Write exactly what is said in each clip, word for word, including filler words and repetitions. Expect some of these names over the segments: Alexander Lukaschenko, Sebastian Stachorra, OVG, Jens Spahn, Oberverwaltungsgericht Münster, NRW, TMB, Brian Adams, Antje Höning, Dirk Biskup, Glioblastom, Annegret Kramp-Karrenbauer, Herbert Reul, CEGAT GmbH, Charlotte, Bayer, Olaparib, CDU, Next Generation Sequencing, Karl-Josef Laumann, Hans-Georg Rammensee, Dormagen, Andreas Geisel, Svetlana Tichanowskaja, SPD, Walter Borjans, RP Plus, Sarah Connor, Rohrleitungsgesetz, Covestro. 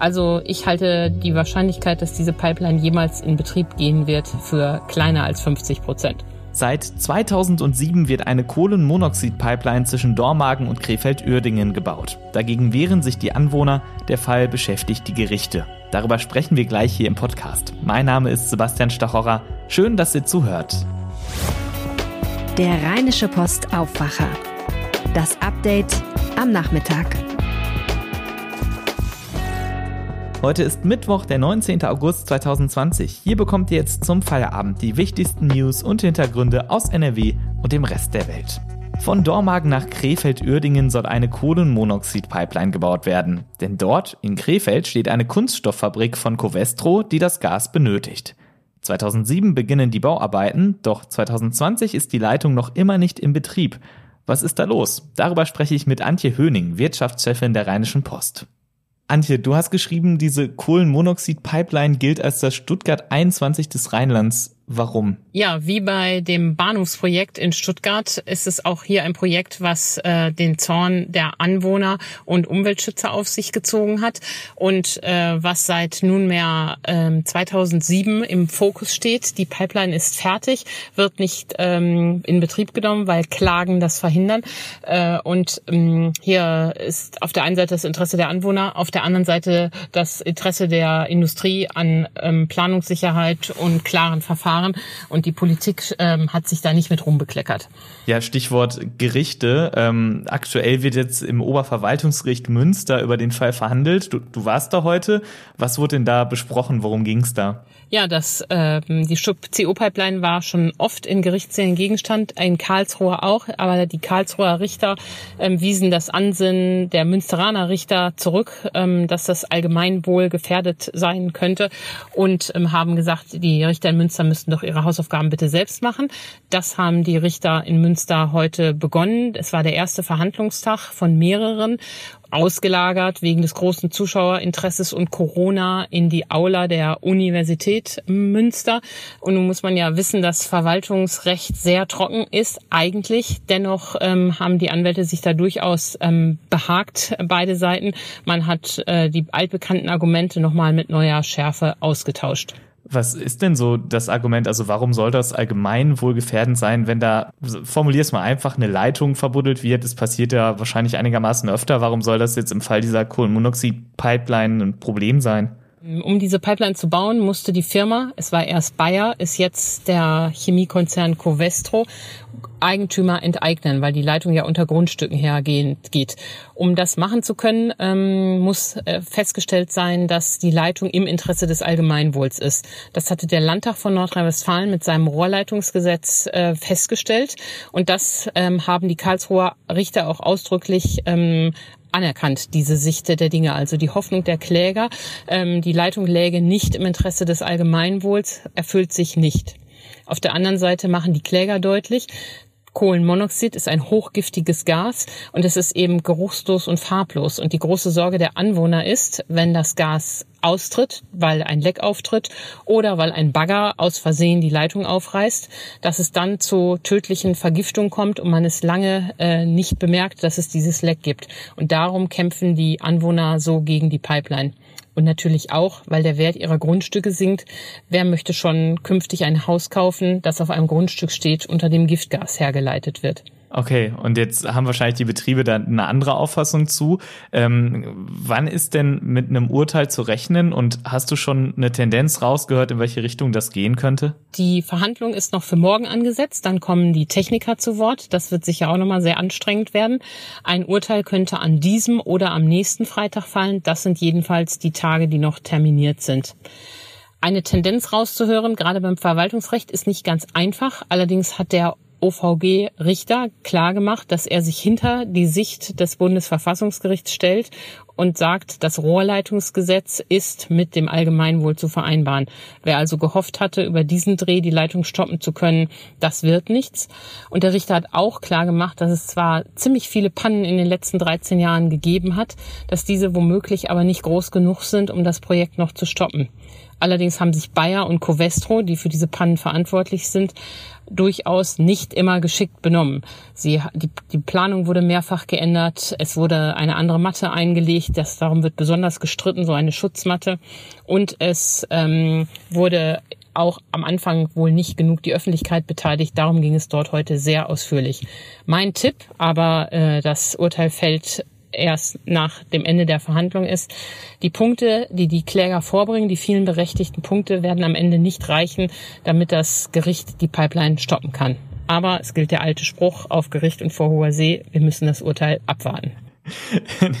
Also ich halte die Wahrscheinlichkeit, dass diese Pipeline jemals in Betrieb gehen wird, für kleiner als fünfzig Prozent. Seit zweitausendsieben wird eine Kohlenmonoxid-Pipeline zwischen Dormagen und Krefeld-Uerdingen gebaut. Dagegen wehren sich die Anwohner, der Fall beschäftigt die Gerichte. Darüber sprechen wir gleich hier im Podcast. Mein Name ist Sebastian Stachorra. Schön, dass ihr zuhört. Der Rheinische Post Aufwacher. Das Update am Nachmittag. Heute ist Mittwoch, der neunzehnten August zweitausendzwanzig. Hier bekommt ihr jetzt zum Feierabend die wichtigsten News und Hintergründe aus N R W und dem Rest der Welt. Von Dormagen nach Krefeld-Uerdingen soll eine Kohlenmonoxid-Pipeline gebaut werden. Denn dort, in Krefeld, steht eine Kunststofffabrik von Covestro, die das Gas benötigt. zweitausendsieben beginnen die Bauarbeiten, doch zweitausendzwanzig ist die Leitung noch immer nicht in Betrieb. Was ist da los? Darüber spreche ich mit Antje Höning, Wirtschaftschefin der Rheinischen Post. Antje, du hast geschrieben, diese Kohlenmonoxid-Pipeline gilt als das Stuttgart einundzwanzig des Rheinlands. Warum? Ja, wie bei dem Bahnhofsprojekt in Stuttgart ist es auch hier ein Projekt, was äh, den Zorn der Anwohner und Umweltschützer auf sich gezogen hat und äh, was seit nunmehr äh, zweitausendsieben im Fokus steht. Die Pipeline ist fertig, wird nicht ähm, in Betrieb genommen, weil Klagen das verhindern. Äh, und ähm, hier ist auf der einen Seite das Interesse der Anwohner, auf der anderen Seite das Interesse der Industrie an ähm, Planungssicherheit und klaren Verfahren. Und die Politik ähm, hat sich da nicht mit rumbekleckert. Ja, Stichwort Gerichte. Ähm, aktuell wird jetzt im Oberverwaltungsgericht Münster über den Fall verhandelt. Du, du warst da heute. Was wurde denn da besprochen? Worum ging es da? Ja, das, äh, die C O-Pipeline war schon oft in Gerichtssälen Gegenstand, in Karlsruhe auch. Aber die Karlsruher Richter äh, wiesen das Ansinnen der Münsteraner Richter zurück, äh, dass das Allgemeinwohl gefährdet sein könnte. Und äh, haben gesagt, die Richter in Münster müssen doch ihre Hausaufgaben bitte selbst machen. Das haben die Richter in Münster heute begonnen. Es war der erste Verhandlungstag von mehreren, ausgelagert wegen des großen Zuschauerinteresses und Corona in die Aula der Universität Münster. Und nun muss man ja wissen, dass Verwaltungsrecht sehr trocken ist eigentlich. Dennoch ähm, haben die Anwälte sich da durchaus ähm, behagt, beide Seiten. Man hat äh, die altbekannten Argumente nochmal mit neuer Schärfe ausgetauscht. Was ist denn so das Argument? Also warum soll das allgemein wohl gefährdend sein, wenn da, formulier es mal einfach, eine Leitung verbuddelt wird? Das passiert ja wahrscheinlich einigermaßen öfter. Warum soll das jetzt im Fall dieser Kohlenmonoxid-Pipeline ein Problem sein? Um diese Pipeline zu bauen, musste die Firma, es war erst Bayer, ist jetzt der Chemiekonzern Covestro, Eigentümer enteignen, weil die Leitung ja unter Grundstücken hergehend geht. Um das machen zu können, ähm, muss äh, festgestellt sein, dass die Leitung im Interesse des Allgemeinwohls ist. Das hatte der Landtag von Nordrhein-Westfalen mit seinem Rohrleitungsgesetz äh, festgestellt. Und das ähm, haben die Karlsruher Richter auch ausdrücklich ähm, anerkannt, diese Sicht der Dinge. Also die Hoffnung der Kläger, ähm, die Leitung läge nicht im Interesse des Allgemeinwohls, erfüllt sich nicht. Auf der anderen Seite machen die Kläger deutlich, Kohlenmonoxid ist ein hochgiftiges Gas und es ist eben geruchslos und farblos. Und die große Sorge der Anwohner ist, wenn das Gas austritt, weil ein Leck auftritt oder weil ein Bagger aus Versehen die Leitung aufreißt, dass es dann zu tödlichen Vergiftungen kommt und man es lange äh, nicht bemerkt, dass es dieses Leck gibt. Und darum kämpfen die Anwohner so gegen die Pipeline. Und natürlich auch, weil der Wert ihrer Grundstücke sinkt. Wer möchte schon künftig ein Haus kaufen, das auf einem Grundstück steht, unter dem Giftgas hergeleitet wird? Okay, und jetzt haben wahrscheinlich die Betriebe da eine andere Auffassung zu. Ähm, wann ist denn mit einem Urteil zu rechnen und hast du schon eine Tendenz rausgehört, in welche Richtung das gehen könnte? Die Verhandlung ist noch für morgen angesetzt, dann kommen die Techniker zu Wort. Das wird sicher auch nochmal sehr anstrengend werden. Ein Urteil könnte an diesem oder am nächsten Freitag fallen. Das sind jedenfalls die Tage. Tage, die noch terminiert sind. Eine Tendenz rauszuhören, gerade beim Verwaltungsrecht, ist nicht ganz einfach. Allerdings hat der O V G-Richter klargemacht, dass er sich hinter die Sicht des Bundesverfassungsgerichts stellt und sagt, das Rohrleitungsgesetz ist mit dem Allgemeinwohl zu vereinbaren. Wer also gehofft hatte, über diesen Dreh die Leitung stoppen zu können, das wird nichts. Und der Richter hat auch klar gemacht, dass es zwar ziemlich viele Pannen in den letzten dreizehn Jahren gegeben hat, dass diese womöglich aber nicht groß genug sind, um das Projekt noch zu stoppen. Allerdings haben sich Bayer und Covestro, die für diese Pannen verantwortlich sind, durchaus nicht immer geschickt benommen. Sie, die, die Planung wurde mehrfach geändert, es wurde eine andere Matte eingelegt, wichtig, das, darum wird besonders gestritten, so eine Schutzmatte. Und es ähm, wurde auch am Anfang wohl nicht genug die Öffentlichkeit beteiligt. Darum ging es dort heute sehr ausführlich. Mein Tipp, aber äh, das Urteil fällt erst nach dem Ende der Verhandlung ist. Die Punkte, die die Kläger vorbringen, die vielen berechtigten Punkte, werden am Ende nicht reichen, damit das Gericht die Pipeline stoppen kann. Aber es gilt der alte Spruch auf Gericht und vor hoher See, wir müssen das Urteil abwarten.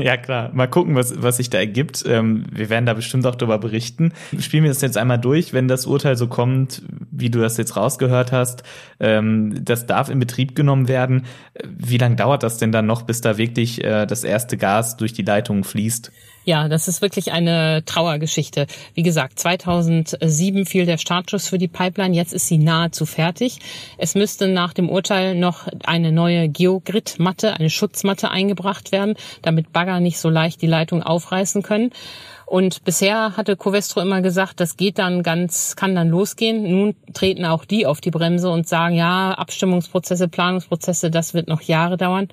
Ja klar, mal gucken, was, was sich da ergibt. Wir werden da bestimmt auch darüber berichten. Spielen wir das jetzt einmal durch, wenn das Urteil so kommt, wie du das jetzt rausgehört hast. Das darf in Betrieb genommen werden. Wie lange dauert das denn dann noch, bis da wirklich das erste Gas durch die Leitungen fließt? Ja, das ist wirklich eine Trauergeschichte. Wie gesagt, zweitausendsieben fiel der Startschuss für die Pipeline. Jetzt ist sie nahezu fertig. Es müsste nach dem Urteil noch eine neue Geogrid-Matte, eine Schutzmatte eingebracht werden, damit Bagger nicht so leicht die Leitung aufreißen können. Und bisher hatte Covestro immer gesagt, das geht dann ganz, kann dann losgehen. Nun treten auch die auf die Bremse und sagen, ja, Abstimmungsprozesse, Planungsprozesse, das wird noch Jahre dauern.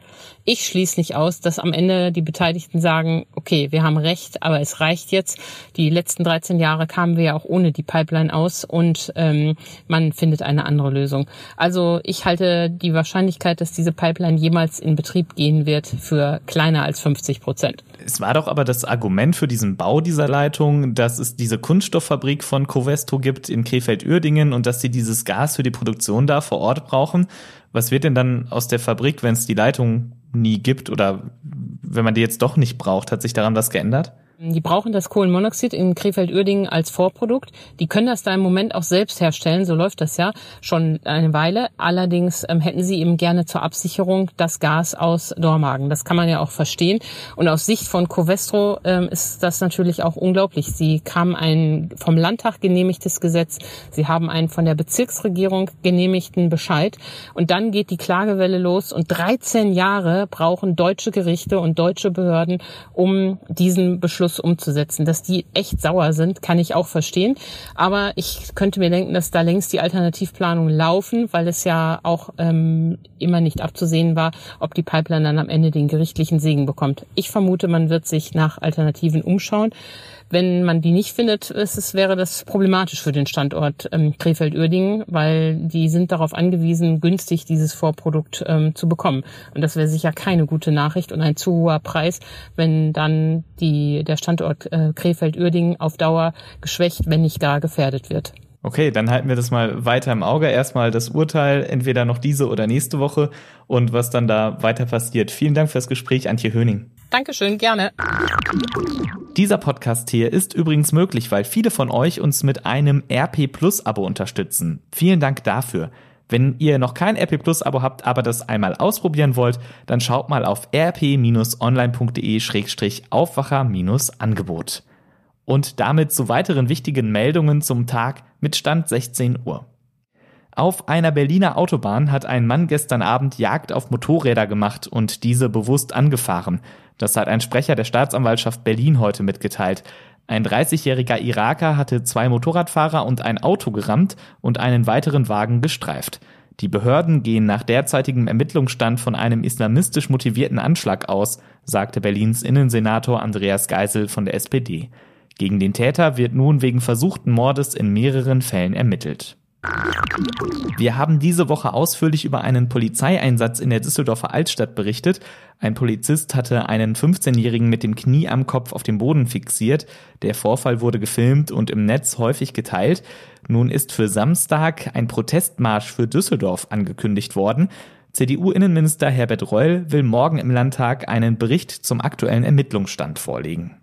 Ich schließe nicht aus, dass am Ende die Beteiligten sagen, okay, wir haben recht, aber es reicht jetzt. Die letzten dreizehn Jahre kamen wir ja auch ohne die Pipeline aus und ähm, man findet eine andere Lösung. Also ich halte die Wahrscheinlichkeit, dass diese Pipeline jemals in Betrieb gehen wird, für kleiner als fünfzig Prozent. Es war doch aber das Argument für diesen Bau dieser Leitung, dass es diese Kunststofffabrik von Covestro gibt in Krefeld-Uerdingen und dass sie dieses Gas für die Produktion da vor Ort brauchen. Was wird denn dann aus der Fabrik, wenn es die Leitung nie gibt oder wenn man die jetzt doch nicht braucht? Hat sich daran was geändert? Die brauchen das Kohlenmonoxid in Krefeld-Uerdingen als Vorprodukt. Die können das da im Moment auch selbst herstellen, so läuft das ja schon eine Weile. Allerdings ähm, hätten sie eben gerne zur Absicherung das Gas aus Dormagen. Das kann man ja auch verstehen. Und aus Sicht von Covestro ähm, ist das natürlich auch unglaublich. Sie haben ein vom Landtag genehmigtes Gesetz, sie haben einen von der Bezirksregierung genehmigten Bescheid. Und dann geht die Klagewelle los und dreizehn Jahre brauchen deutsche Gerichte und deutsche Behörden, um diesen Beschluss umzusetzen. Dass die echt sauer sind, kann ich auch verstehen. Aber ich könnte mir denken, dass da längst die Alternativplanungen laufen, weil es ja auch ähm, immer nicht abzusehen war, ob die Pipeline dann am Ende den gerichtlichen Segen bekommt. Ich vermute, man wird sich nach Alternativen umschauen. Wenn man die nicht findet, ist es, wäre das problematisch für den Standort ähm, Krefeld-Uerdingen, weil die sind darauf angewiesen, günstig dieses Vorprodukt ähm, zu bekommen. Und das wäre sicher keine gute Nachricht und ein zu hoher Preis, wenn dann die, der Standort äh, Krefeld-Uerdingen auf Dauer geschwächt, wenn nicht gar gefährdet wird. Okay, dann halten wir das mal weiter im Auge. Erstmal das Urteil, entweder noch diese oder nächste Woche und was dann da weiter passiert. Vielen Dank fürs Gespräch, Antje Höning. Dankeschön, gerne. Dieser Podcast hier ist übrigens möglich, weil viele von euch uns mit einem R P Plus Abo unterstützen. Vielen Dank dafür. Wenn ihr noch kein R P Plus Abo habt, aber das einmal ausprobieren wollt, dann schaut mal auf r p online punkt d e schrägstrich Aufwacher Angebot. Und damit zu weiteren wichtigen Meldungen zum Tag mit Stand sechzehn Uhr. Auf einer Berliner Autobahn hat ein Mann gestern Abend Jagd auf Motorräder gemacht und diese bewusst angefahren. Das hat ein Sprecher der Staatsanwaltschaft Berlin heute mitgeteilt. Ein dreißigjähriger Iraker hatte zwei Motorradfahrer und ein Auto gerammt und einen weiteren Wagen gestreift. Die Behörden gehen nach derzeitigem Ermittlungsstand von einem islamistisch motivierten Anschlag aus, sagte Berlins Innensenator Andreas Geisel von der S P D. Gegen den Täter wird nun wegen versuchten Mordes in mehreren Fällen ermittelt. Wir haben diese Woche ausführlich über einen Polizeieinsatz in der Düsseldorfer Altstadt berichtet. Ein Polizist hatte einen fünfzehnjährigen mit dem Knie am Kopf auf dem Boden fixiert. Der Vorfall wurde gefilmt und im Netz häufig geteilt. Nun ist für Samstag ein Protestmarsch für Düsseldorf angekündigt worden. C D U-Innenminister Herbert Reul will morgen im Landtag einen Bericht zum aktuellen Ermittlungsstand vorlegen.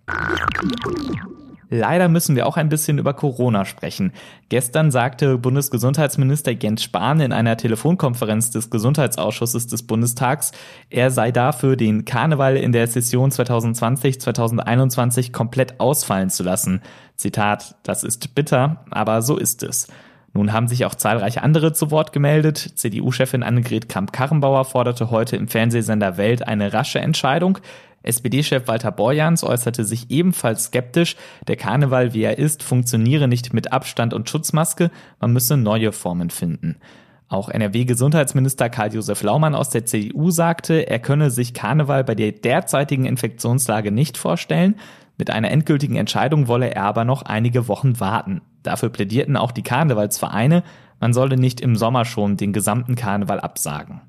Leider müssen wir auch ein bisschen über Corona sprechen. Gestern sagte Bundesgesundheitsminister Jens Spahn in einer Telefonkonferenz des Gesundheitsausschusses des Bundestags, er sei dafür, den Karneval in der Session zwanzig zwanzig zwanzig einundzwanzig komplett ausfallen zu lassen. Zitat, das ist bitter, aber so ist es. Nun haben sich auch zahlreiche andere zu Wort gemeldet. C D U-Chefin Annegret Kramp-Karrenbauer forderte heute im Fernsehsender Welt eine rasche Entscheidung. S P D-Chef Walter Borjans äußerte sich ebenfalls skeptisch. Der Karneval, wie er ist, funktioniere nicht mit Abstand und Schutzmaske. Man müsse neue Formen finden. Auch N R W-Gesundheitsminister Karl-Josef Laumann aus der C D U sagte, er könne sich Karneval bei der derzeitigen Infektionslage nicht vorstellen. Mit einer endgültigen Entscheidung wolle er aber noch einige Wochen warten. Dafür plädierten auch die Karnevalsvereine, man solle nicht im Sommer schon den gesamten Karneval absagen.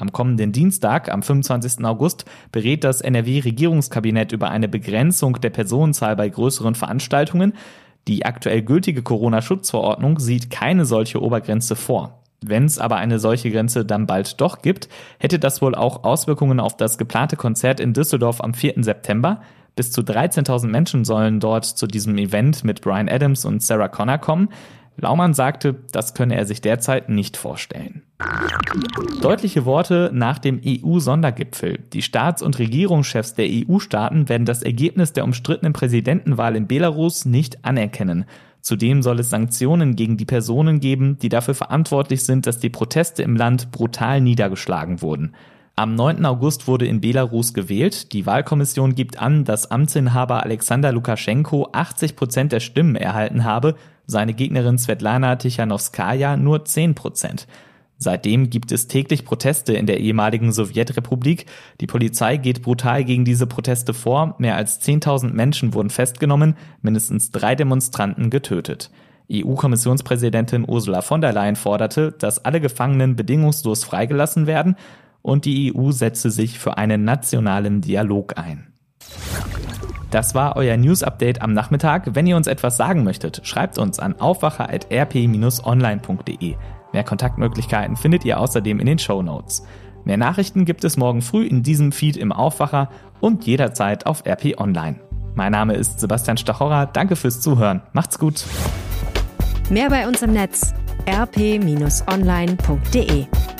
Am kommenden Dienstag, am fünfundzwanzigsten August, berät das N R W-Regierungskabinett über eine Begrenzung der Personenzahl bei größeren Veranstaltungen. Die aktuell gültige Corona-Schutzverordnung sieht keine solche Obergrenze vor. Wenn es aber eine solche Grenze dann bald doch gibt, hätte das wohl auch Auswirkungen auf das geplante Konzert in Düsseldorf am vierten September. Bis zu dreizehntausend Menschen sollen dort zu diesem Event mit Brian Adams und Sarah Connor kommen. Laumann sagte, das könne er sich derzeit nicht vorstellen. Deutliche Worte nach dem E U-Sondergipfel. Die Staats- und Regierungschefs der E U-Staaten werden das Ergebnis der umstrittenen Präsidentenwahl in Belarus nicht anerkennen. Zudem soll es Sanktionen gegen die Personen geben, die dafür verantwortlich sind, dass die Proteste im Land brutal niedergeschlagen wurden. Am neunten August wurde in Belarus gewählt. Die Wahlkommission gibt an, dass Amtsinhaber Alexander Lukaschenko achtzig Prozent der Stimmen erhalten habe, seine Gegnerin Svetlana Tichanowskaja nur zehn Prozent. Seitdem gibt es täglich Proteste in der ehemaligen Sowjetrepublik. Die Polizei geht brutal gegen diese Proteste vor. Mehr als zehntausend Menschen wurden festgenommen, mindestens drei Demonstranten getötet. E U-Kommissionspräsidentin Ursula von der Leyen forderte, dass alle Gefangenen bedingungslos freigelassen werden. Und die E U setzte sich für einen nationalen Dialog ein. Das war euer News-Update am Nachmittag. Wenn ihr uns etwas sagen möchtet, schreibt uns an aufwacher at r p dash online punkt d e. Mehr Kontaktmöglichkeiten findet ihr außerdem in den Shownotes. Mehr Nachrichten gibt es morgen früh in diesem Feed im Aufwacher und jederzeit auf R P Online. Mein Name ist Sebastian Stachorra. Danke fürs Zuhören. Macht's gut. Mehr bei uns im Netz r p dash online punkt d e.